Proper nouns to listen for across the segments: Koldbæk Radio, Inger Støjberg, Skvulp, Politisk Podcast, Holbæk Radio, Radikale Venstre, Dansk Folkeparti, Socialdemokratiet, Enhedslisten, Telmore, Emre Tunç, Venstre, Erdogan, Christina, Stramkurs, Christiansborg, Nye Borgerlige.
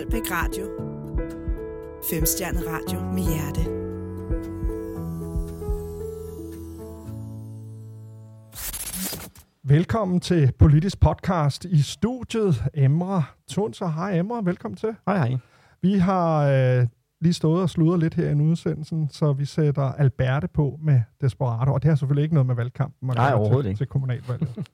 Koldbæk Radio. 5-stjernet radio med hjerte. Velkommen til Politisk Podcast i studiet. Emre Tunç, hej Emre, velkommen til. Hej. Vi har lige stået og sludret lidt her i udsendelsen, så vi sætter Alberte på med Desperado. Og det har selvfølgelig ikke noget med valgkampen at gøre til kommunalvalget.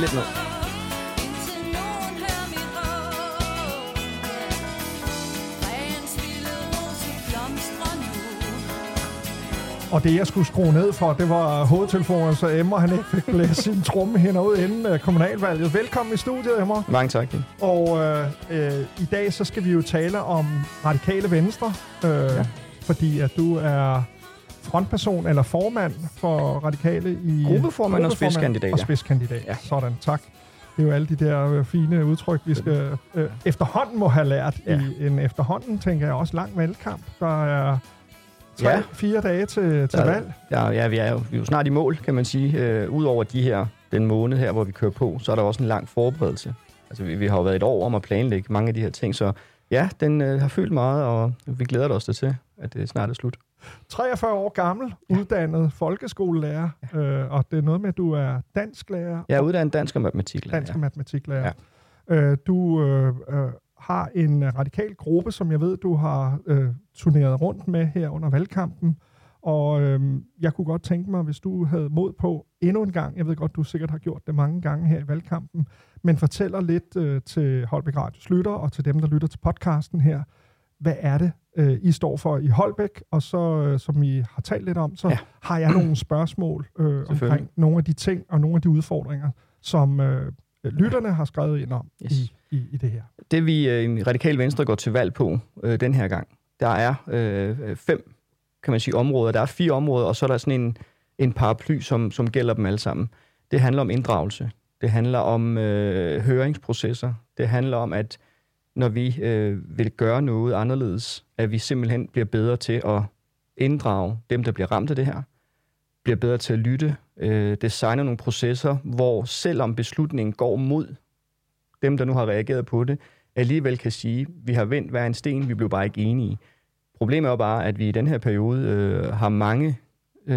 Lidt ned. Og det, jeg skulle skrue ned for, det var hovedtelefonen, så Emre han ikke fik blæst sin tromme hen ud inden kommunalvalget. Velkommen i studiet, Emre. Mange tak. Og i dag så skal vi jo tale om Radikale Venstre, fordi at du er frontperson eller formand for Radikale i... Gruppeformand og spidskandidat. Og spidskandidat, ja. Sådan, tak. Det er jo alle de der fine udtryk, vi skal efterhånden må have lært i en efterhånden, tænker jeg, også lang valgkamp. Der er 3-4 dage til valg. Ja, vi er jo snart i mål, kan man sige. Udover den måned her, hvor vi kører på, så er der også en lang forberedelse. Altså, vi har jo været et år om at planlægge mange af de her ting, så ja, den har fyldt meget, og vi glæder os til, at det snart er slut. 43 år gammel, uddannet folkeskolelærer, og det er noget med, at du er dansklærer. Jeg er uddannet dansk og matematiklærer. Dansk og matematiklærer. Ja. Du har en radikal gruppe, som jeg ved, du har turneret rundt med her under valgkampen, og jeg kunne godt tænke mig, hvis du havde mod på endnu en gang, jeg ved godt, du sikkert har gjort det mange gange her i valgkampen, men fortæller lidt til Holbæk Radios lytter og til dem, der lytter til podcasten her, hvad er det, I står for i Holbæk, og så, som I har talt lidt om, så har jeg nogle spørgsmål omkring nogle af de ting og nogle af de udfordringer, som lytterne har skrevet ind om i det her. det vi i Radikale Venstre går til valg på den her gang, der er 5, kan man sige, områder. Der er 4 områder, og så er der sådan en paraply, som gælder dem alle sammen. Det handler om inddragelse. Det handler om høringsprocesser. Det handler om, at når vi vil gøre noget anderledes, at vi simpelthen bliver bedre til at inddrage dem, der bliver ramt af det her, bliver bedre til at lytte, designer nogle processer, hvor selvom beslutningen går mod dem, der nu har reageret på det, alligevel kan sige, vi har vendt hver en sten, vi blev bare ikke enige. Problemet er bare, at vi i den her periode har mange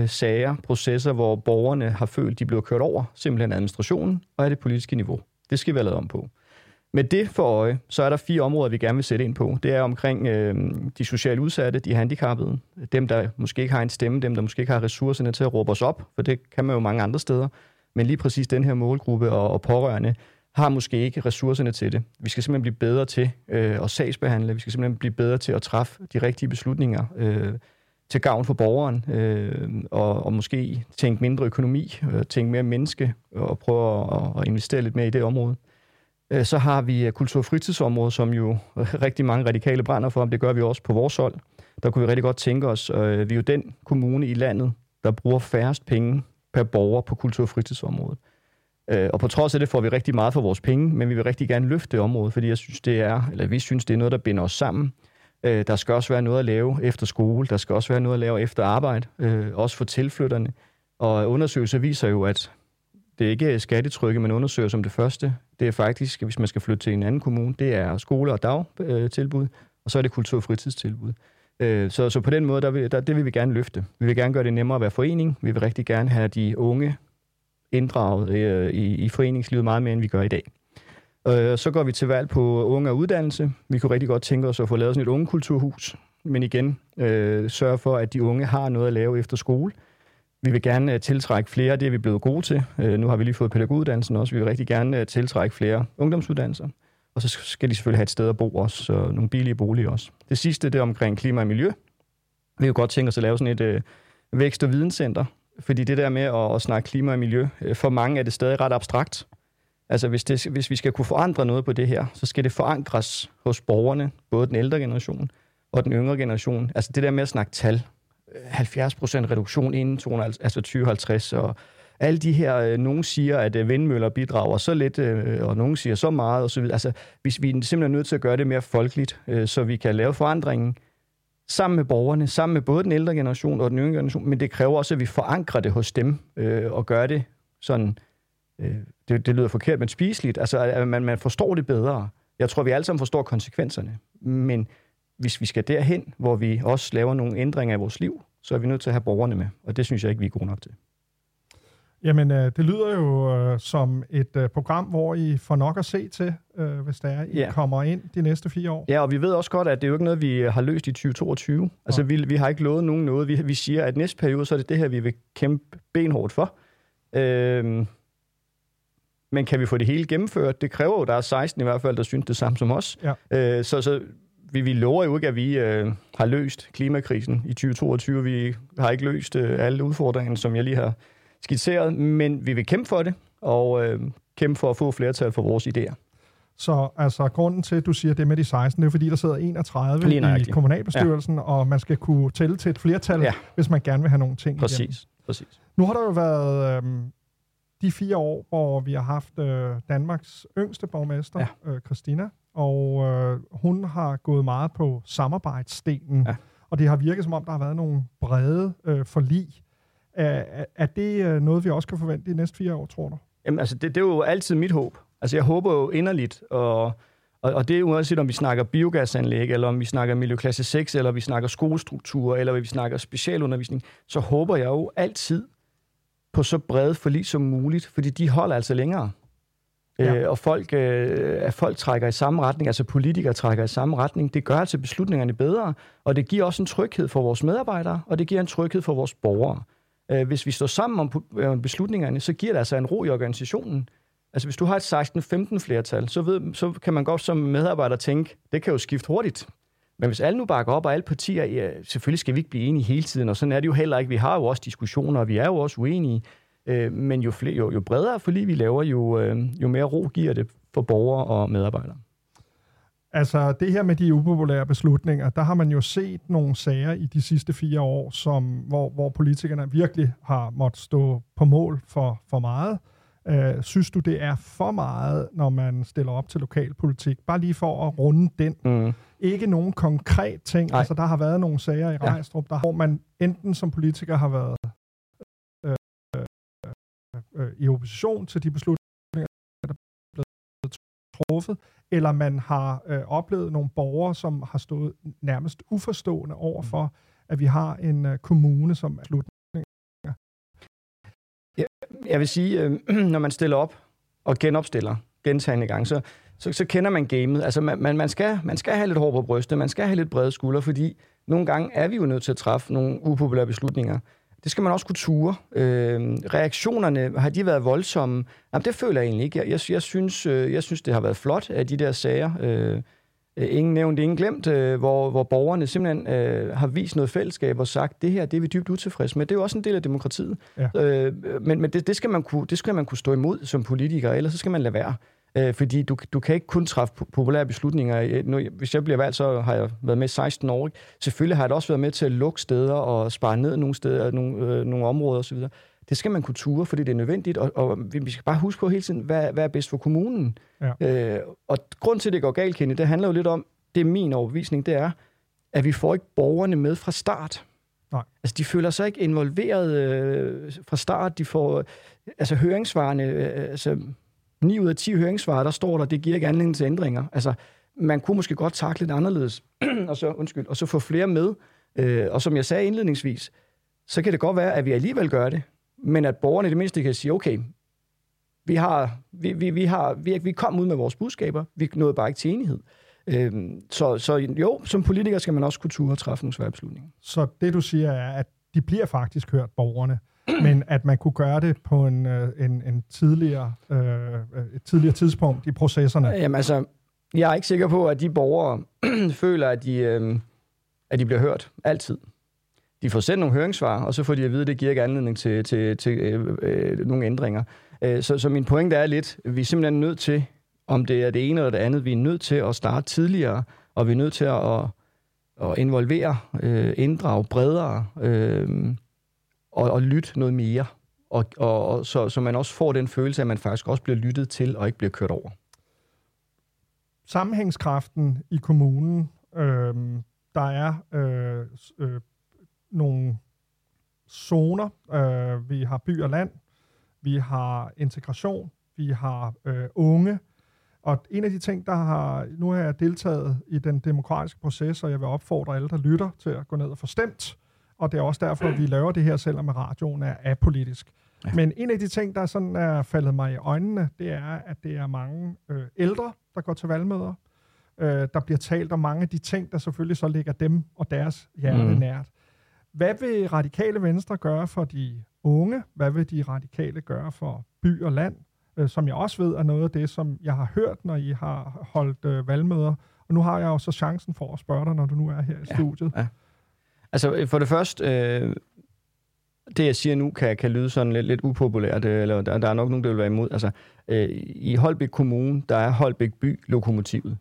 sager, processer, hvor borgerne har følt, de blev kørt over, simpelthen administrationen og af det politiske niveau. Det skal vi have lavet om på. Med det for øje, så er der 4 områder, vi gerne vil sætte ind på. Det er omkring de socialt udsatte, de handicappede, dem, der måske ikke har en stemme, dem, der måske ikke har ressourcerne til at råbe os op, for det kan man jo mange andre steder, men lige præcis den her målgruppe og pårørende har måske ikke ressourcerne til det. Vi skal simpelthen blive bedre til at sagsbehandle, vi skal simpelthen blive bedre til at træffe de rigtige beslutninger til gavn for borgeren, og måske tænke mindre økonomi, tænke mere menneske, og prøve at investere lidt mere i det område. Så har vi kultur- og fritidsområdet, som jo rigtig mange radikale brænder for, det gør vi også på vores hold. Der kunne vi rigtig godt tænke os, vi er jo den kommune i landet, der bruger færrest penge per borger på kultur- og fritidsområdet. Og på trods af det får vi rigtig meget for vores penge, men vi vil rigtig gerne løfte det område, fordi vi synes, det er noget, der binder os sammen. Der skal også være noget at lave efter skole, der skal også være noget at lave efter arbejde, også for tilflytterne. Og undersøgelser viser jo, at det ikke er skattetrykket, man undersøger som det første. Det er faktisk, hvis man skal flytte til en anden kommune, det er skole- og dagtilbud, og så er det kultur- og fritidstilbud. Så på den måde, det vil vi gerne løfte. Vi vil gerne gøre det nemmere at være forening. Vi vil rigtig gerne have de unge inddraget i foreningslivet meget mere, end vi gør i dag. Så går vi til valg på unge og uddannelse. Vi kunne rigtig godt tænke os at få lavet sådan et ungekulturhus, men igen, sørge for, at de unge har noget at lave efter skole. Vi vil gerne tiltrække flere, det er vi blevet gode til. Nu har vi lige fået pædagoguddannelsen også. Vi vil rigtig gerne tiltrække flere ungdomsuddannelser. Og så skal de selvfølgelig have et sted at bo også, så nogle billige boliger også. Det sidste, det er omkring klima og miljø. Vi vil godt tænke os at lave sådan et vækst- og videnscenter, fordi det der med at snakke klima og miljø, for mange er det stadig ret abstrakt. Altså hvis vi skal kunne forandre noget på det her, så skal det forankres hos borgerne, både den ældre generation og den yngre generation. Altså det der med at snakke tal, 70% reduktion inden 2050, og alle de her, nogen siger, at vindmøller bidrager så lidt, og nogen siger så meget, og så videre. Altså, hvis vi er simpelthen nødt til at gøre det mere folkeligt, så vi kan lave forandringen sammen med borgerne, sammen med både den ældre generation og den yngre generation, men det kræver også, at vi forankrer det hos dem, og gør det sådan, det lyder forkert, men spiseligt, altså at man forstår det bedre. Jeg tror, vi alle sammen forstår konsekvenserne, men hvis vi skal derhen, hvor vi også laver nogle ændringer i vores liv, så er vi nødt til at have borgerne med, og det synes jeg ikke, vi er gode nok til. Jamen, det lyder jo som et program, hvor I får nok at se til, hvis der er, I kommer ind de næste 4 år. Ja, og vi ved også godt, at det er jo ikke noget, vi har løst i 2022. Altså, vi har ikke lovet nogen noget. Vi siger, at næste periode, så er det det her, vi vil kæmpe benhårdt for. Men kan vi få det hele gennemført? Det kræver jo, der er 16 i hvert fald, der synes det samme som os. Ja. Vi lover jo ikke, at vi har løst klimakrisen i 2022. Vi har ikke løst alle udfordringerne, som jeg lige har skitseret, men vi vil kæmpe for det, og kæmpe for at få flertal for vores idéer. Så altså, grunden til, at du siger det med de 16, det er fordi, der sidder 31 i kommunalbestyrelsen, og man skal kunne tælle til et flertal, hvis man gerne vil have nogle ting igennem. Præcis. Nu har der jo været de 4 år, hvor vi har haft Danmarks yngste borgmester, Christina, og hun har gået meget på samarbejdsdelen, og det har virket som om, der har været nogle brede forlig. Er det noget, vi også kan forvente de næste 4 år, tror du? Jamen, altså, det er jo altid mit håb. Altså, jeg håber jo inderligt, og det er uanset, om vi snakker biogasanlæg, eller om vi snakker miljøklasse 6, eller vi snakker skolestrukturer, eller vi snakker specialundervisning, så håber jeg jo altid på så brede forlig som muligt, fordi de holder altså længere. Og folk trækker i samme retning, altså politikere trækker i samme retning. Det gør altså beslutningerne bedre, og det giver også en tryghed for vores medarbejdere, og det giver en tryghed for vores borgere. Hvis vi står sammen om beslutningerne, så giver det altså en ro i organisationen. Altså hvis du har et 16-15 flertal, så kan man godt som medarbejder tænke, det kan jo skifte hurtigt. Men hvis alle nu bakker op, og alle partier, selvfølgelig skal vi ikke blive enige hele tiden, og sådan er det jo heller ikke. Vi har jo også diskussioner, og vi er jo også uenige. Men jo bredere forlig vi laver, jo mere ro giver det for borgere og medarbejdere. Altså det her med de upopulære beslutninger, der har man jo set nogle sager i de sidste 4 år, som, hvor politikerne virkelig har måttet stå på mål for meget. Synes du, det er for meget, når man stiller op til lokalpolitik? Bare lige for at runde den. Mm. Ikke nogen konkret ting. Altså, der har været nogle sager i Rejstrup, der, hvor man enten som politiker har været i opposition til de beslutninger, der er blevet truffet, eller man har oplevet nogle borgere, som har stået nærmest uforstående overfor, at vi har en kommune, som er slut. Jeg vil sige, når man stiller op og genopstiller gentagne gange, så kender man gamet. Altså, man skal have lidt hår på brystet, man skal have lidt brede skuldre, fordi nogle gange er vi jo nødt til at træffe nogle upopulære beslutninger. Det skal man også kunne ture. Reaktionerne, har de været voldsomme? Jamen, det føler jeg egentlig ikke. Jeg synes, det har været flot af de der sager. Ingen nævnt, ingen glemt, hvor borgerne simpelthen har vist noget fællesskab og sagt, det her, det er vi dybt utilfredse med. Det er jo også en del af demokratiet. Ja. Men det skal man kunne stå imod som politiker, ellers så skal man lade være. Fordi du kan ikke kun træffe populære beslutninger. Nu, hvis jeg bliver valgt, så har jeg været med i 16 år. Ikke? Selvfølgelig har jeg også været med til at lukke steder og spare ned nogle steder, nogle områder osv. Det skal man kunne ture, fordi det er nødvendigt, og vi skal bare huske på hele tiden, hvad er bedst for kommunen. Ja. Og grund til, at det går galt, Kenny, det handler jo lidt om, det er min overbevisning, det er, at vi får ikke borgerne med fra start. Nej. Altså, de føler sig ikke involveret fra start. De får, altså høringssvarene, 9 ud af 10 høringssvarer, der står der, det giver ikke anledning til ændringer. Altså, man kunne måske godt takle lidt anderledes, og så få flere med. Og som jeg sagde indledningsvis, så kan det godt være, at vi alligevel gør det, men at borgerne i det mindste kan sige, okay, vi kom ud med vores budskaber, vi nåede bare ikke til enighed. Så jo, som politiker skal man også kunne ture og træffe nogle svære beslutninger. Så det, du siger, er, at de bliver faktisk hørt, borgerne, men at man kunne gøre det på et tidligere tidspunkt i processerne? Jamen altså, jeg er ikke sikker på, at de borgere føler, at de bliver hørt altid. De får sendt nogle høringssvar, og så får de at vide, at det giver ikke anledning til nogle ændringer. Så min pointe er lidt, vi er simpelthen nødt til, om det er det ene eller det andet, vi er nødt til at starte tidligere, og vi er nødt til at involvere, inddrage bredere, og lytte noget mere. Så man også får den følelse, at man faktisk også bliver lyttet til, og ikke bliver kørt over. Sammenhængskraften i kommunen, der er nogle zoner. Vi har by og land, vi har integration, vi har unge. Og en af de ting, nu har jeg deltaget i den demokratiske proces, og jeg vil opfordre alle, der lytter, til at gå ned og få stemt. Og det er også derfor, at vi laver det her, selvom radioen er apolitisk. Ja. Men en af de ting, der sådan er faldet mig i øjnene, det er, at det er mange ældre, der går til valgmøder. Der bliver talt om mange af de ting, der selvfølgelig så ligger dem og deres hjerte nært. Hvad vil Radikale Venstre gøre for de unge? Hvad vil de radikale gøre for by og land? Som jeg også ved er noget af det, som jeg har hørt, når I har holdt valgmøder. Og nu har jeg jo så chancen for at spørge dig, når du nu er her i studiet. Ja. Altså for det første, det jeg siger nu kan lyde sådan lidt upopulært, eller der er nok nogen, der vil være imod. Altså, i Holbæk Kommune, der er Holbæk by lokomotivet.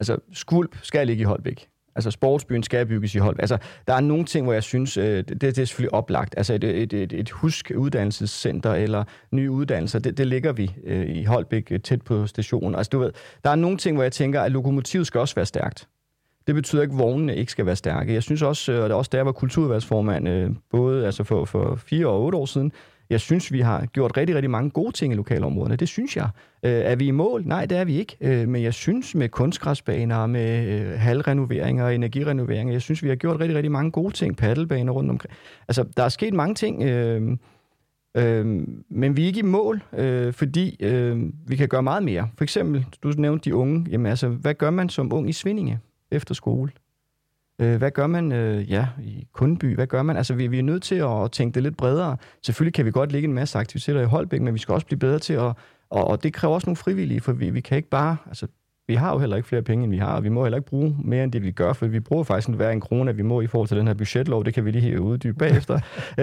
Altså Skvulp skal ligge i Holbæk. Altså sportsbyen skal bygges i Holbæk. Altså der er nogle ting, hvor jeg synes, det er selvfølgelig oplagt. Altså et husk uddannelsescenter eller nye uddannelser, det ligger vi i Holbæk tæt på stationen. Altså du ved, der er nogle ting, hvor jeg tænker, at lokomotivet skal også være stærkt. Det betyder ikke, at vognene ikke skal være stærke. Jeg synes også, og det er også der, jeg var kulturudvalgsformand, både altså for 4 og 8 år siden, jeg synes, vi har gjort rigtig, rigtig mange gode ting i lokalområderne. Det synes jeg. Er vi i mål? Nej, det er vi ikke. Men jeg synes, med kunstgræsbaner, med halrenoveringer og energirenoveringer, jeg synes, vi har gjort rigtig, rigtig mange gode ting. Paddelbaner rundt omkring. Altså, der er sket mange ting, men vi er ikke i mål, fordi vi kan gøre meget mere. For eksempel, du nævnte de unge. Jamen altså, hvad gør man som ung i Svinninge efter skole? Hvad gør man i Kundby? Hvad gør man? Altså, vi er nødt til at tænke det lidt bredere. Selvfølgelig kan vi godt lægge en masse aktiviteter i Holbæk, men vi skal også blive bedre til at... Og det kræver også nogle frivillige, for vi kan ikke bare... Altså, vi har jo heller ikke flere penge, end vi har, og vi må heller ikke bruge mere, end det vi gør, for vi bruger faktisk hver en krone, vi må i forhold til den her budgetlov. Det kan vi lige uddybe bagefter. Der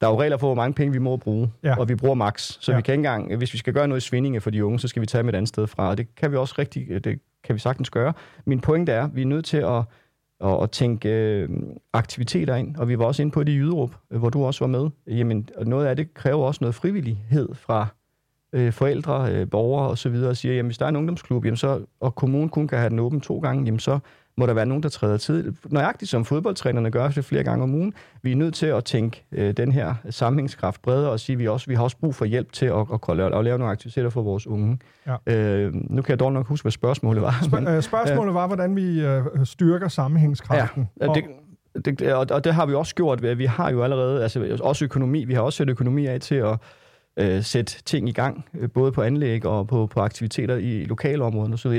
er jo regler for, hvor mange penge vi må bruge, og vi bruger maks. Så vi kan ikke engang... Hvis vi skal gøre noget i Svinninge for de unge, så skal vi tage med et andet sted fra. Og det kan vi også rigtig... Det kan vi sagtens gøre. Min pointe er, at vi er nødt til at tænke aktiviteter ind, og vi var også inde på det i Jyderup, hvor du også var med. Jamen, noget af det kræver også noget frivillighed fra forældre, borgere osv., og siger, jamen hvis der er en ungdomsklub, jamen så, og kommunen kun kan have den åben 2 gange, jamen så må der være nogen, der træder tid. Nøjagtigt som fodboldtrænerne gør det flere gange om ugen. Vi er nødt til at tænke den her sammenhængskraft bredere og sige, at vi har også brug for hjælp til at lave nogle aktiviteter for vores unge. Ja. Nu kan jeg dog nok huske, hvad spørgsmålet var. Spørgsmålet var, hvordan vi styrker sammenhængskraften. Ja, det har vi også gjort. Vi har jo allerede, altså også økonomi, vi har også sat økonomi af til at sætte ting i gang, både på anlæg og på aktiviteter i lokalområderne. Så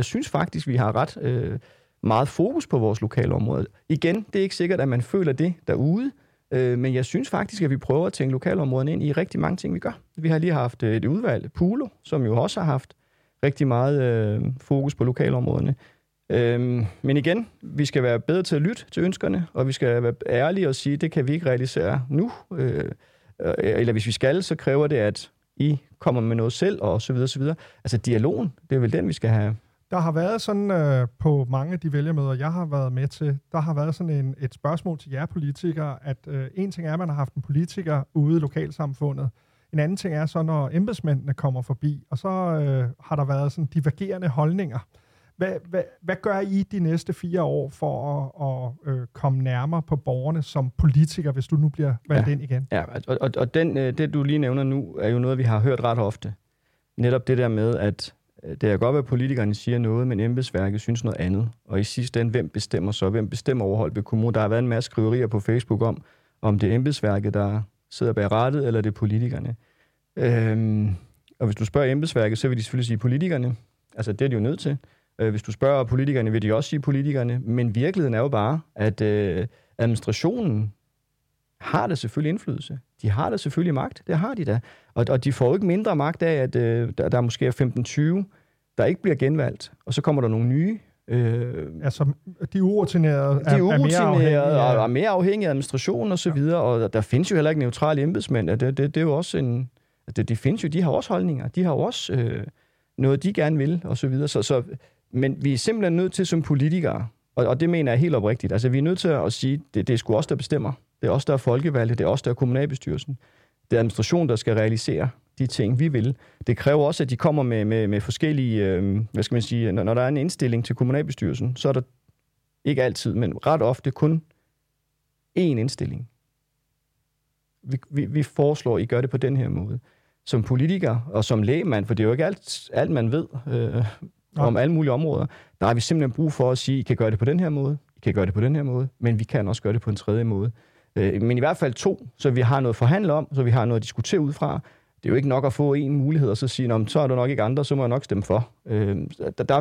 jeg synes faktisk, vi har ret meget fokus på vores lokalområde. Igen, det er ikke sikkert, at man føler det derude, men jeg synes faktisk, at vi prøver at tænke lokalområderne ind i rigtig mange ting, vi gør. Vi har lige haft et udvalg, Pulo, som jo også har haft rigtig meget fokus på lokalområderne. Men igen, vi skal være bedre til at lytte til ønskerne, og vi skal være ærlige og sige, det kan vi ikke realisere nu, eller hvis vi skal, så kræver det, at I kommer med noget selv, og så videre, så videre. Altså dialogen, det er vel den, vi skal have. Der har været sådan, på mange af de vælgermøder, jeg har været med til, der har været sådan et spørgsmål til jer politikere, at en ting er, at man har haft en politiker ude i lokalsamfundet. En anden ting er så, når embedsmændene kommer forbi, og så har der været sådan divergerende holdninger. Hvad gør I de næste 4 år for at komme nærmere på borgerne som politiker, hvis du nu bliver valgt ind igen? Ja, og det du lige nævner nu, er jo noget, vi har hørt ret ofte. Netop det der med, at det er godt, at politikerne siger noget, men embedsværket synes noget andet. Og i sidste ende, hvem bestemmer så? Hvem bestemmer over Holbæk Kommune? Der har været en masse skriverier på Facebook om det er embedsværket, der sidder bag rattet, eller det er politikerne. Og hvis du spørger embedsværket, så vil de selvfølgelig sige politikerne. Altså, det er de jo nødt til. Hvis du spørger politikerne, vil de også sige politikerne. Men virkeligheden er jo bare, at administrationen har da selvfølgelig indflydelse. De har da selvfølgelig magt. Det har de da. Og de får jo ikke mindre magt af, at der måske er 15-20, der ikke bliver genvalgt. Og så kommer der nogle nye. Altså, de urutinerede er mere afhængige af administrationen og så videre. Og der findes jo heller ikke neutrale embedsmænd. Det er jo også en... Det findes jo, de har også holdninger. De har også... noget, de gerne vil, og så videre. Men vi er simpelthen nødt til som politikere, og det mener jeg helt oprigtigt, altså vi er nødt til at sige, det er sgu os, der bestemmer. Det er os, der er folkevalgte, det er os, der er kommunalbestyrelsen. Det er administrationen, der skal realisere de ting, vi vil. Det kræver også, at de kommer med forskellige, hvad skal man sige, når der er en indstilling til kommunalbestyrelsen, så er der ikke altid, men ret ofte kun én indstilling. Vi foreslår, at I gør det på den her måde. Som politiker og som lægmand, for det er jo ikke alt man ved om alle mulige områder, der har vi simpelthen brug for at sige, I kan gøre det på den her måde, I kan gøre det på den her måde, men vi kan også gøre det på en tredje måde. Men i hvert fald 2, så vi har noget at forhandle om, så vi har noget at diskutere ud fra. Det er jo ikke nok at få en mulighed og så sige, så er der nok ikke andre, så må jeg nok stemme for. Der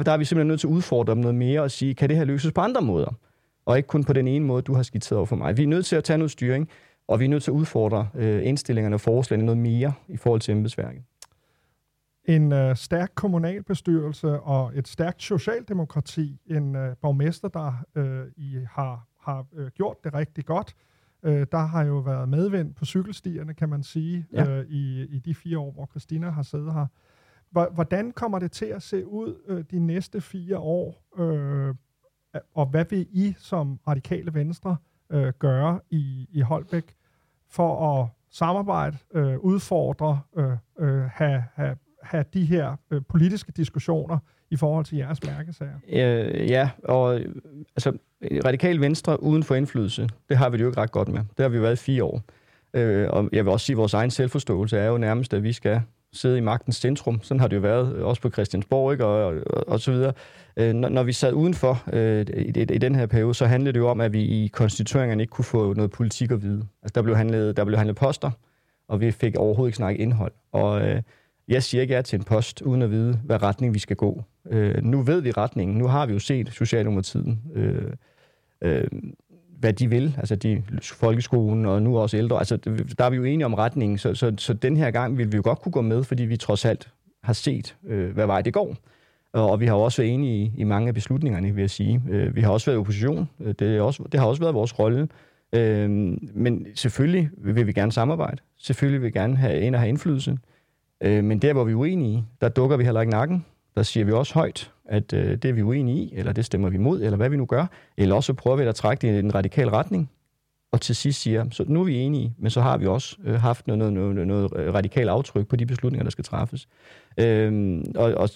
er vi simpelthen nødt til at udfordre dem noget mere og sige, kan det her løses på andre måder? Og ikke kun på den ene måde, du har skitseret over for mig. Vi er nødt til at tage noget styring, og vi er nødt til at udfordre indstillingerne og forslagene noget mere i forhold til embedsværket. En stærk kommunalbestyrelse og et stærkt socialdemokrati, en borgmester, der I har gjort det rigtig godt, der har jo været medvind på cykelstierne, kan man sige, i de 4 år, hvor Christina har siddet her. Hvordan kommer det til at se ud de næste 4 år, og hvad vil I som Radikale Venstre gøre i Holbæk for at samarbejde, udfordre, have de her politiske diskussioner i forhold til jeres mærkesager? Altså Radikale Venstre uden for indflydelse, det har vi det jo ikke ret godt med. Det har vi været i 4 år. Og jeg vil også sige, at vores egen selvforståelse er jo nærmest, at vi skal sidde i magtens centrum. Sådan har det jo været, også på Christiansborg, ikke? Og så videre. Når vi sad udenfor i den her periode, så handlede det jo om, at vi i konstitueringerne ikke kunne få noget politik at vide. Altså, der blev handlet poster, og vi fik overhovedet ikke snakket indhold. Og jeg siger ikke ja til en post, uden at vide, hvad retning vi skal gå. Nu ved vi retningen. Nu har vi jo set Socialdemokratiet, hvad de vil, altså folkeskolen og nu også ældre, altså der er vi jo enige om retningen, så den her gang vil vi jo godt kunne gå med, fordi vi trods alt har set, hvad vej det går. Og vi har også været enige i mange af beslutningerne, vil jeg sige. Vi har også været i opposition, det har også været vores rolle, men selvfølgelig vil vi gerne samarbejde, selvfølgelig vil vi gerne have indflydelse, men der hvor vi er uenige, der dukker vi heller ikke nakken, der siger vi også højt, at det er vi uenige i, eller det stemmer vi imod, eller hvad vi nu gør, eller også prøver vi at trække det i en radikal retning, og til sidst siger, så nu er vi enige, men så har vi også haft noget radikalt aftryk på de beslutninger, der skal træffes.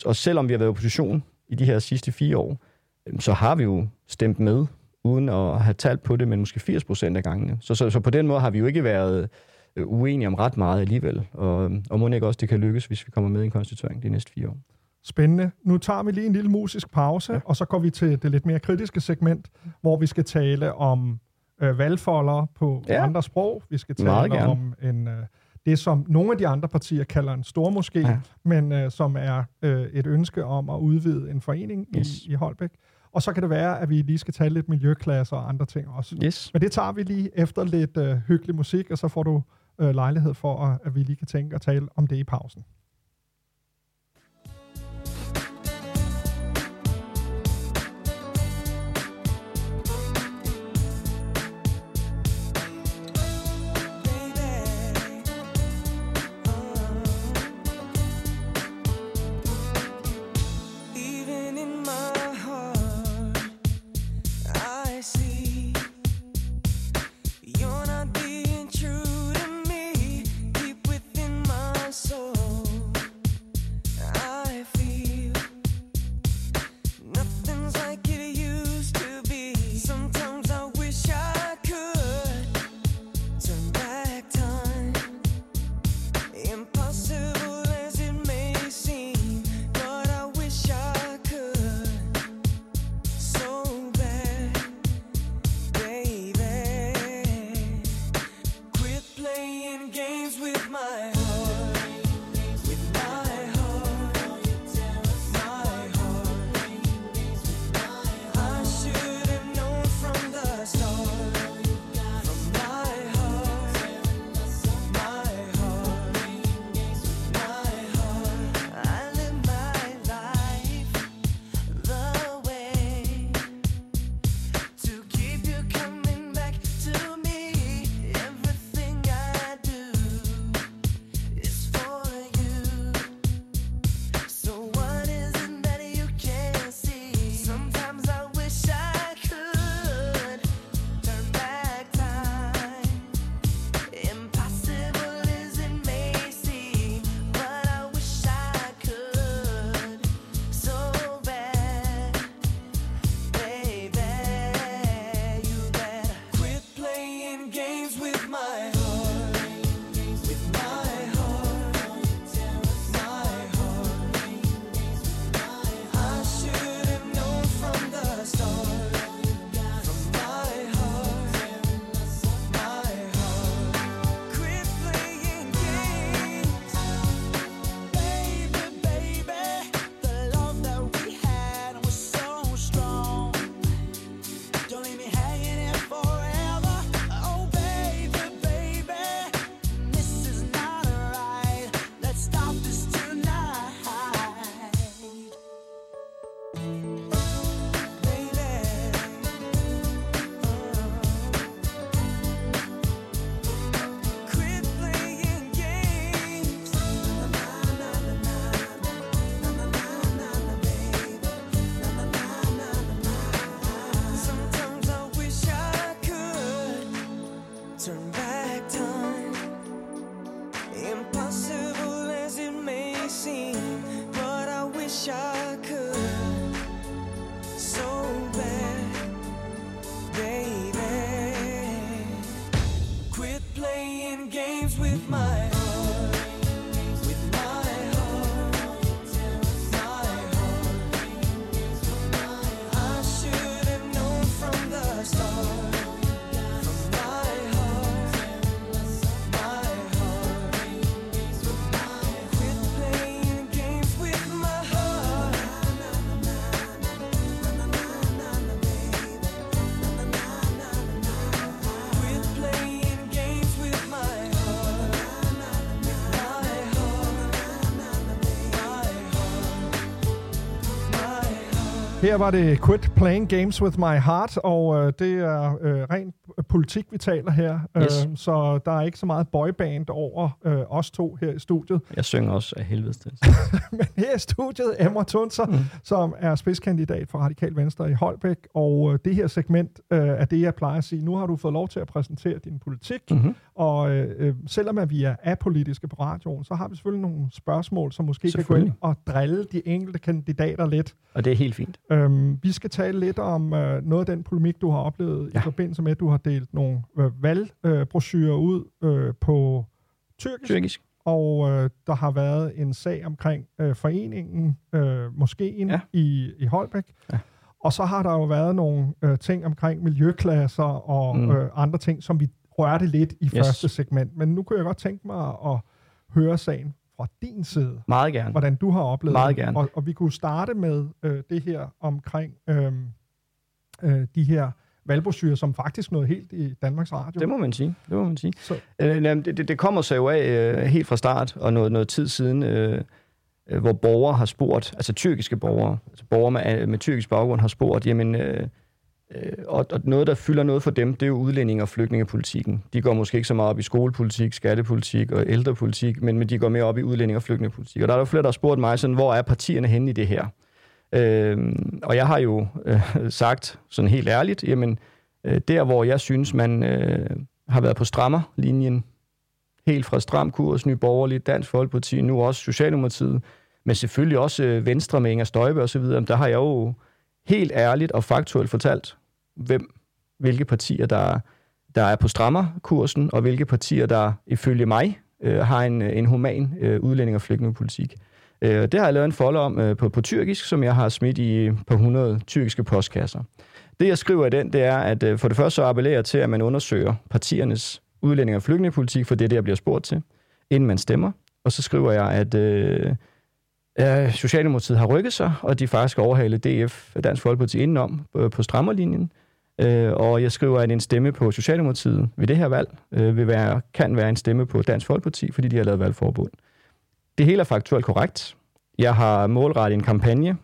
Og selvom vi har været i opposition i de her sidste 4 år, så har vi jo stemt med, uden at have talt på det, men måske 80% af gangene. Så på den måde har vi jo ikke været uenige om ret meget alligevel, og må ikke også, det kan lykkes, hvis vi kommer med i en konstituering de næste 4 år. Spændende. Nu tager vi lige en lille musisk pause, ja. Og så går vi til det lidt mere kritiske segment, hvor vi skal tale om valgfolder på andre sprog. Vi skal tale om det, som nogle af de andre partier kalder en stormoské, men som er et ønske om at udvide en forening i Holbæk. Og så kan det være, at vi lige skal tale lidt miljøklasser og andre ting også. Yes. Men det tager vi lige efter lidt hyggelig musik, og så får du lejlighed for, at vi lige kan tænke og tale om det i pausen. You're not being true to me, deep within my soul. Her var det Quit Playing Games With My Heart, og det er ren politik, vi taler her. Yes. Så der er ikke så meget boyband over os to her i studiet. Jeg synger også af helvede til. Men her i studiet, Emre Tunç, som er spidskandidat for Radikale Venstre i Holbæk. Og det her segment er det, jeg plejer at sige. Nu har du fået lov til at præsentere din politik. Mm-hmm. Og selvom at vi er apolitiske på radioen, så har vi selvfølgelig nogle spørgsmål, som måske kan gå ind og drille de enkelte kandidater lidt. Og det er helt fint. Vi skal tale lidt om noget af den polemik, du har oplevet i forbindelse med, at du har delt nogle valgbrochurer ud på tyrkisk. Og der har været en sag omkring foreningen, moskeen i Holbæk. Ja. Og så har der jo været nogle ting omkring miljøklasser og andre ting, som vi rørte lidt i første segment. Men nu kunne jeg godt tænke mig at høre sagen fra din side. Meget gerne. Hvordan du har oplevet. Meget gerne. Og vi kunne starte med det her omkring de her valgbrochurer, som faktisk nåede helt i Danmarks Radio. Det må man sige. Det kommer sig jo af helt fra start, og noget tid siden, hvor borgere har spurgt, altså tyrkiske borgere, altså borgere med tyrkisk baggrund har spurgt, jamen, og noget, der fylder noget for dem, det er jo udlænding- og flygtningepolitikken. De går måske ikke så meget op i skolepolitik, skattepolitik og ældrepolitik, men de går mere op i udlænding- og flygtningepolitik. Og der er jo flere, der har spurgt mig sådan, hvor er partierne henne i det her? Og jeg har jo sagt sådan helt ærligt, jamen der, hvor jeg synes, man har været på strammerlinjen, helt fra Stramkurs, Nye Borgerlige, Dansk Folkeparti, nu også Socialdemokratiet, men selvfølgelig også Venstre med Inger Støjberg osv., der har jeg jo helt ærligt og faktuelt fortalt, hvilke partier, der er på strammerkursen, og hvilke partier, der ifølge mig har en human udlænding- og flygtningepolitik. Det har jeg lavet en folder om på tyrkisk, som jeg har smidt i på 100 tyrkiske postkasser. Det, jeg skriver i den, det er, at for det første så appellerer til, at man undersøger partiernes udlænding- og flygtningepolitik, for det er det, jeg bliver spurgt til, inden man stemmer. Og så skriver jeg, at Socialdemokratiet har rykket sig, og de faktisk overhalet DF, Dansk Folkeparti, indenom på strammerlinjen. Og jeg skriver, at en stemme på Socialdemokratiet ved det her valg kan være en stemme på Dansk Folkeparti, fordi de har lavet valgforbund. Det hele er faktuelt korrekt. Jeg har målrettet en kampagne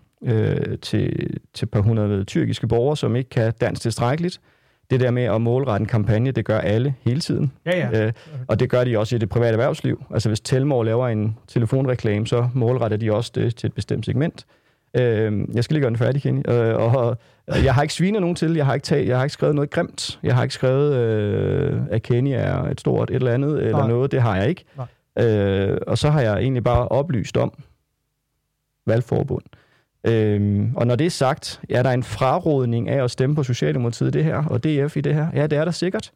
til et par hundrede tyrkiske borgere, som ikke kan dansk tilstrækkeligt. Det der med at målrette en kampagne, det gør alle hele tiden. Ja. Og det gør de også i det private erhvervsliv. Altså hvis Telmore laver en telefonreklame, så målretter de også det til et bestemt segment. Jeg skal lige gøre den færdig, Kenny. Og jeg har ikke svinet nogen til. Jeg har ikke skrevet noget grimt. Jeg har ikke skrevet, at Kenny er et stort et eller andet, eller noget. Det har jeg ikke. Og så har jeg egentlig bare oplyst om valgforbund. Og når det er sagt, er der en frarådning af at stemme på Socialdemokratiet i det her, og DF i det her? Ja, det er der sikkert.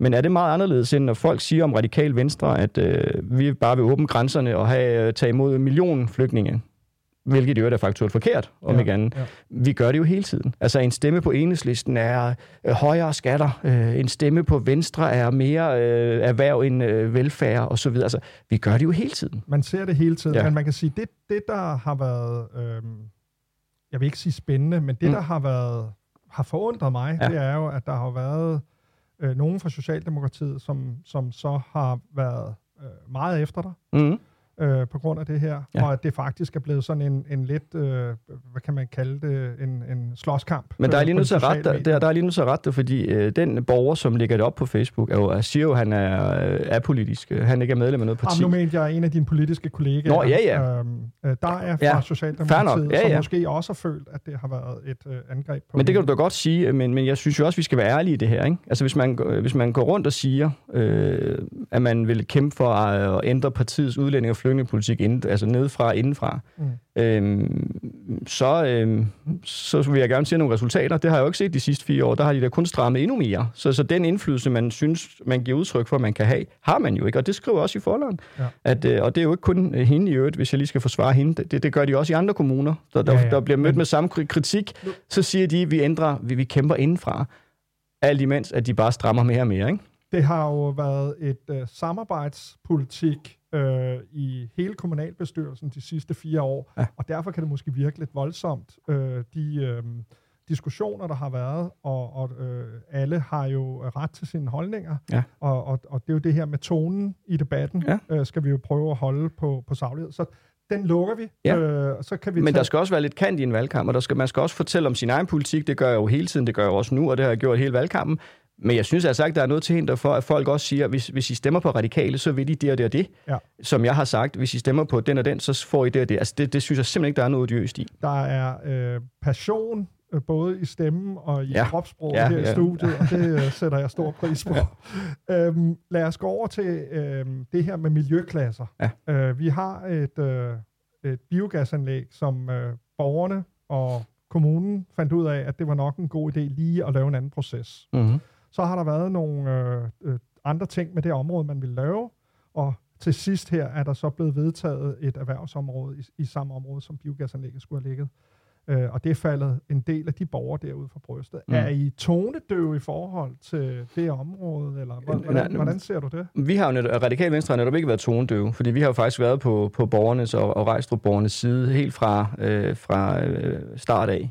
Men er det meget anderledes, end når folk siger om Radikale Venstre, at vi bare vil åbne grænserne og tage imod 1 million flygtninge? Hvilket det jo er faktuelt forkert, om ikke andet. Ja. Vi gør det jo hele tiden. Altså en stemme på Enhedslisten er højere skatter, en stemme på Venstre er mere erhverv end velfærd og så videre. Altså vi gør det jo hele tiden. Man ser det hele tiden, men man kan sige, det der har været, jeg vil ikke sige spændende, men det der har forundret mig, det er jo, at der har været nogen fra Socialdemokratiet, som så har været meget efter dig. Mm. På grund af det her, og at det faktisk er blevet sådan en lidt, hvad kan man kalde det, en slåskamp. Men der er lige nødt til at rette det, fordi den borger, som lægger det op på Facebook, siger jo, at han er politisk. Han ikke er medlem af noget parti. Nu mente jeg en af dine politiske kollegaer, der er fra Socialdemokratiet, som måske også har følt, at det har været et angreb på. Men det kan du da godt sige, men jeg synes jo også, vi skal være ærlige i det her, ikke? Altså hvis man går rundt og siger, at man vil kæmpe for at ændre partiets udlænding og flygtningepolitik altså nedefra og indenfra, så vil jeg gerne se nogle resultater. Det har jeg jo ikke set de sidste 4 år. Der har de da kun strammet endnu mere. Så den indflydelse, man synes, man giver udtryk for, man kan have, har man jo ikke. Og det skriver også i folderen. Ja. Og det er jo ikke kun hende i øvrigt, hvis jeg lige skal forsvare hende. Det gør de også i andre kommuner. Der bliver mødt med samme kritik. Så siger de, vi kæmper indenfra. Alt imens, at de bare strammer mere og mere, ikke? Det har jo været et samarbejdspolitik i hele kommunalbestyrelsen de sidste 4 år, og derfor kan det måske virke lidt voldsomt. De diskussioner, der har været, og alle har jo ret til sine holdninger, og det er jo det her med tonen i debatten, skal vi jo prøve at holde på saglighed. Så den lukker vi, ja. Og så kan vi... Men der skal også være lidt kant i en valgkamp, og man skal også fortælle om sin egen politik. Det gør jeg jo hele tiden, det gør jeg også nu, og det har jeg gjort hele valgkampen. Men jeg synes altså ikke, der er noget til hinder for, at folk også siger, hvis I stemmer på Radikale, så vil I det og det og det. Ja. Som jeg har sagt, hvis I stemmer på den og den, så får I det og det. Altså, det synes jeg simpelthen ikke, der er noget odiøst i. Der er passion, både i stemmen og i kropssproget her i studiet, og det sætter jeg stor pris på. Ja. Lad os gå over til det her med miljøklasser. Ja. Vi har et biogasanlæg, som borgerne og kommunen fandt ud af, at det var nok en god idé lige at lave en anden proces. Mm-hmm. Så har der været nogle andre ting med det område, man vil lave, og til sidst her er der så blevet vedtaget et erhvervsområde i samme område, som biogasanlægget skulle have ligget. Og det er faldet en del af de borgere derude fra brystet. Mm. Er I tonedøve i forhold til det område, eller hvordan ser du det? Vi har jo Radikale Venstre har netop ikke været tonedøve, fordi vi har jo faktisk været på borgernes og Rejstrup-borgernes side helt fra start af.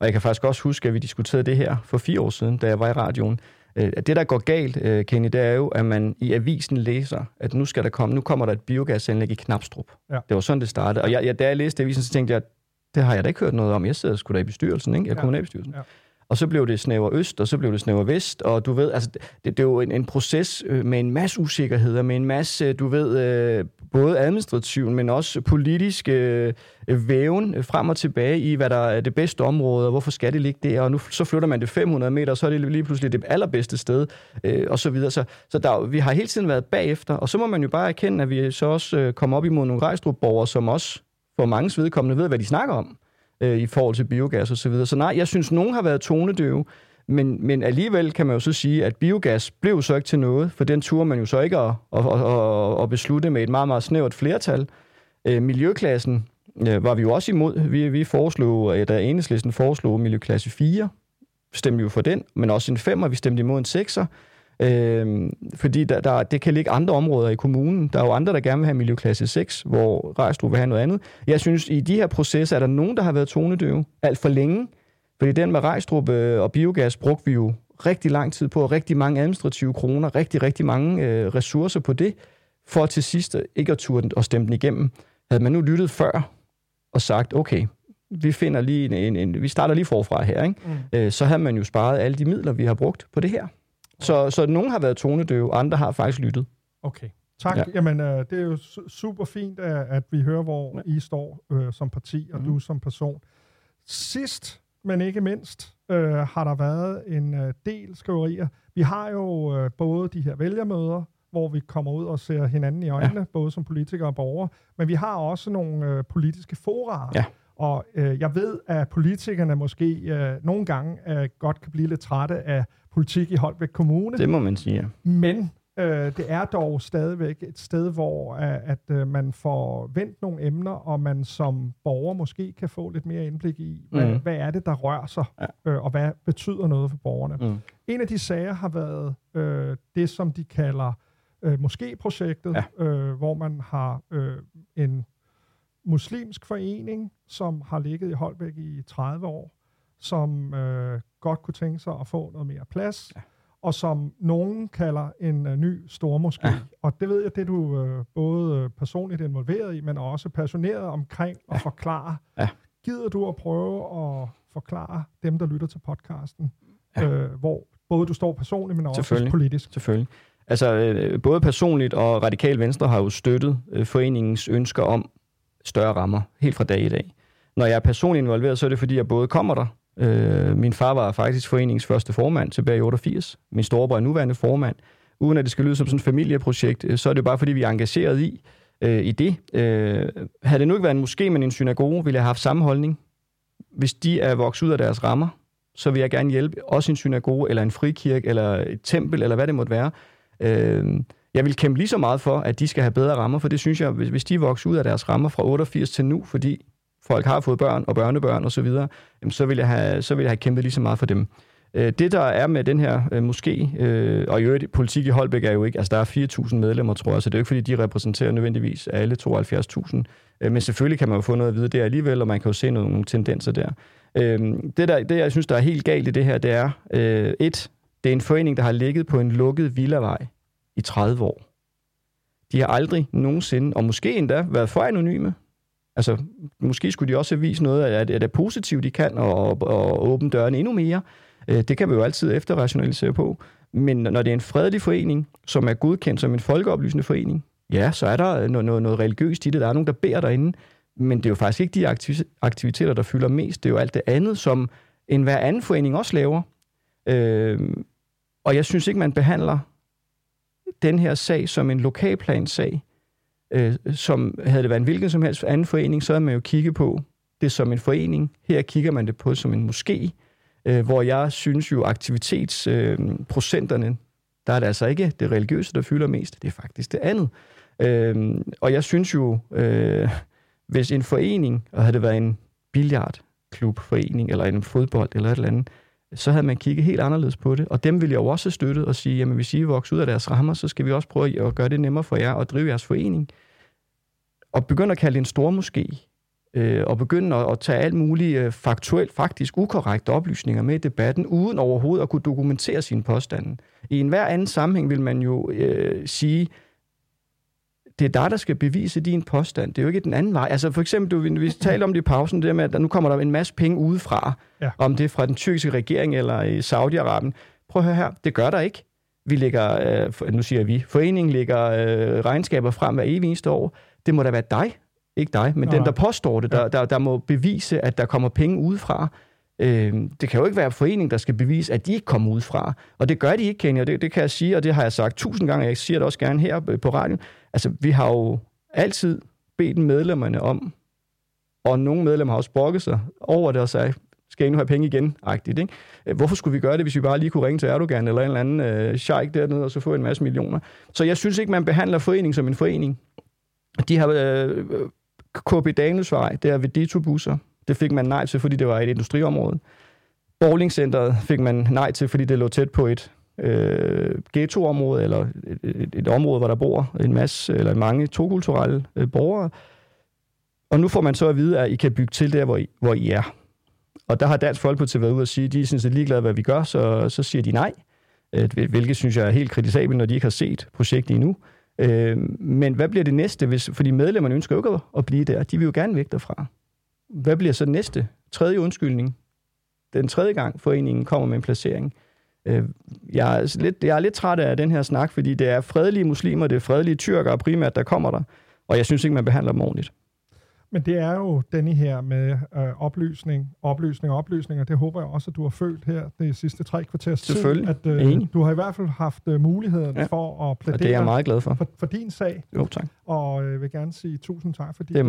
Og jeg kan faktisk også huske, at vi diskuterede det her for 4 år siden, da jeg var i radioen. At det, der går galt, Kenny, det er jo, at man i avisen læser, at nu kommer der et biogasanlæg i Knabstrup. Ja. Det var sådan, det startede. Og jeg, da jeg læste avisen, så tænkte jeg, det har jeg da ikke hørt noget om. Jeg sidder sgu da i bestyrelsen, ikke? Jeg er kommunalbestyrelsen. Ja. Og så blev det snæver øst, og så blev det snæver vest, og du ved, altså, det er jo en proces med en masse usikkerheder, med en masse, du ved, både administrativt, men også politisk væven frem og tilbage i, hvad der er det bedste område, og hvorfor skal det ligge der, og nu så flytter man det 500 meter, og så er det lige pludselig det allerbedste sted, og så videre. Så vi har hele tiden været bagefter, og så må man jo bare erkende, at vi så også kommer op imod nogle Rejstrup-borgere, som også for manges vedkommende ved, hvad de snakker om i forhold til biogas og så videre. Så nej, jeg synes, nogen har været tonedøve, men alligevel kan man jo så sige, at biogas blev så ikke til noget, for den turde man jo så ikke at beslutte med et meget, meget snævert flertal. Miljøklassen var vi jo også imod. Vi foreslog, da Enhedslisten foreslog miljøklasse 4, stemte vi jo for den, men også en 5'er, vi stemte imod en 6'er. Fordi det kan ligge andre områder i kommunen. Der er jo andre, der gerne vil have miljøklasse 6, hvor Rejstrup vil have noget andet. Jeg synes, i de her processer er der nogen, der har været tonedøve alt for længe. Fordi den med Rejstrup og biogas brugte vi jo rigtig lang tid på, og rigtig mange administrative kroner, rigtig, rigtig mange ressourcer på det, for til sidst ikke at turde og stemme den igennem. Havde man nu lyttet før og sagt, okay, vi finder lige vi starter lige forfra her, ikke? Så havde man jo sparet alle de midler, vi har brugt på det her. Så nogen har været tonedøve, andre har faktisk lyttet. Okay, tak. Ja. Jamen, det er jo super fint, at vi hører, hvor I står som parti, og du som person. Sidst, men ikke mindst, har der været en del skriverier. Vi har jo både de her vælgermøder, hvor vi kommer ud og ser hinanden i øjnene, både som politikere og borgere, men vi har også nogle politiske forarer. Ja. Og jeg ved, at politikerne måske nogle gange godt kan blive lidt trætte af politik i Holbæk Kommune. Det må man sige, ja. Men det er dog stadigvæk et sted, hvor at man får vendt nogle emner, og man som borger måske kan få lidt mere indblik i, hvad er det, der rører sig, og hvad betyder noget for borgerne. Mm. En af de sager har været det, som de kalder mosképrojektet, hvor man har en muslimsk forening, som har ligget i Holbæk i 30 år, som godt kunne tænke sig at få noget mere plads, og som nogen kalder en ny stormoské. Ja. Og det ved jeg, det du både personligt involveret i, men også passioneret omkring at forklare. Ja. Gider du at prøve at forklare dem, der lytter til podcasten, hvor både du står personligt, men også politisk? Selvfølgelig. Altså, både personligt og Radikale Venstre har jo støttet foreningens ønsker om større rammer, helt fra dag i dag. Når jeg er personligt involveret, så er det, fordi jeg både kommer der. Min far var faktisk foreningens første formand tilbage i 88. Min storebror er nuværende formand. Uden at det skal lyde som sådan et familieprojekt, så er det jo bare, fordi vi er engageret i det. Havde det nu ikke været en moské, men en synagoge, ville jeg have haft samme holdning. Hvis de er vokset ud af deres rammer, så vil jeg gerne hjælpe også en synagoge, eller en frikirke, eller et tempel, eller hvad det måtte være. Jeg vil kæmpe lige så meget for, at de skal have bedre rammer, for det synes jeg, hvis de vokser ud af deres rammer fra 88 til nu, fordi folk har fået børn og børnebørn og så videre, så vil jeg have kæmpet lige så meget for dem. Det, der er med den her moské, og i øvrigt, politik i Holbæk er jo ikke, altså der er 4.000 medlemmer, tror jeg, så det er jo ikke, fordi de repræsenterer nødvendigvis alle 72.000, men selvfølgelig kan man jo få noget at vide der alligevel, og man kan jo se nogle tendenser der. Det, jeg synes, der er helt galt i det her, det er, det er en forening, der har ligget på en lukket villavej i 30 år. De har aldrig nogensinde, og måske endda, været for anonyme. Altså, måske skulle de også vise noget af det positive, de kan, og åbne dørene endnu mere. Det kan vi jo altid efterrationalisere på. Men når det er en fredelig forening, som er godkendt som en folkeoplysende forening, ja, så er der noget religiøst i det. Der er nogen, der beder derinde. Men det er jo faktisk ikke de aktiviteter, der fylder mest. Det er jo alt det andet, som en hver anden forening også laver. Og jeg synes ikke, man behandler den her sag som en lokalplansag, som havde det været en hvilken som helst anden forening, så havde man jo kigget på det som en forening. Her kigger man det på som en moské, hvor jeg synes jo aktivitetsprocenterne, der er det altså ikke det religiøse, der fylder mest. Det er faktisk det andet. Og jeg synes jo, hvis en forening, og havde det været en billardklubforening, eller en fodbold, eller et eller andet, så havde man kigget helt anderledes på det. Og dem ville jeg jo også have støttet og sige, jamen hvis I vokser ud af deres rammer, så skal vi også prøve at gøre det nemmere for jer at drive jeres forening. Og begynde at kalde det en stor moské, og begynde at tage alt muligt faktuelt, faktisk ukorrekte oplysninger med i debatten, uden overhovedet at kunne dokumentere sine påstande. I enhver anden sammenhæng vil man jo sige, det er dig, der skal bevise din påstand. Det er jo ikke den anden vej. Altså for eksempel, vi talte om det i pausen, det der med, at nu kommer der en masse penge udefra, ja. Om det er fra den tyrkiske regering eller i Saudi-Arabien. Prøv at høre her, det gør der ikke. Vi lægger, nu siger vi, foreningen lægger regnskaber frem hver evig eneste år. Det må da være dig, ikke dig, men den, der påstår det, der må bevise, at der kommer penge udefra. Det kan jo ikke være foreningen, der skal bevise, at de ikke kommer udefra. Og det gør de ikke, Kenya. Det kan jeg sige, og det har jeg sagt 1000 gange, og jeg siger det også gerne her på radioen. Altså, vi har jo altid bedt medlemmerne om, og nogle medlemmer har også brokket sig over det og sagt, skal jeg nu have penge igen? Agtigt, ikke? Hvorfor skulle vi gøre det, hvis vi bare lige kunne ringe til Erdogan eller en eller anden sheik dernede, og så få en masse millioner? Så jeg synes ikke, man behandler foreningen som en forening. De har KB Danielsvej, der ved Detobusser. Det fik man nej til, fordi det var et industriområde. Borlingcenteret fik man nej til, fordi det lå tæt på et ghettoområde, eller et område, hvor der bor en masse, eller mange tokulturelle borgere. Og nu får man så at vide, at I kan bygge til der, hvor I er. Og der har Dansk Folkeparti været ude og sige, at de er sådan set ligeglade, hvad vi gør, så siger de nej. Hvilket synes jeg er helt kritisabelt, når de ikke har set projektet endnu. Men hvad bliver det næste? Fordi medlemmerne ønsker jo ikke at blive der. De vil jo gerne væk derfra. Hvad bliver så næste? 3. undskyldning. Den 3. gang foreningen kommer med en placering. Jeg er lidt træt af den her snak, fordi det er fredelige muslimer, det er fredelige tyrkere primært, der kommer der. Og jeg synes ikke, man behandler dem ordentligt. Men det er jo denne her med oplysning, og det håber jeg også, at du har følt her de sidste 3 kvarters tid, at du har i hvert fald haft muligheden for at plædere, og det er jeg meget glad for din sag. Jo, tak. Og jeg vil gerne sige tusind tak, fordi du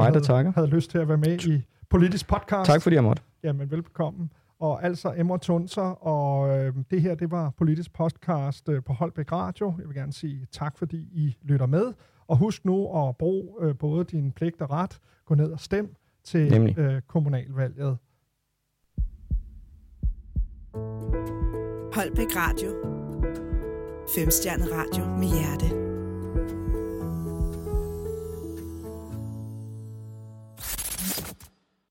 havde lyst til at være med i Politisk Podcast. Tak fordi jeg måtte. Jamen, velbekomme. Og altså Emre Tunç, og det her, det var Politisk Podcast på Holbæk Radio. Jeg vil gerne sige tak, fordi I lytter med. Og husk nu at bruge både din pligt og ret. Gå ned og stem til kommunalvalget. Holbæk Radio. 5-stjernet radio med hjerte.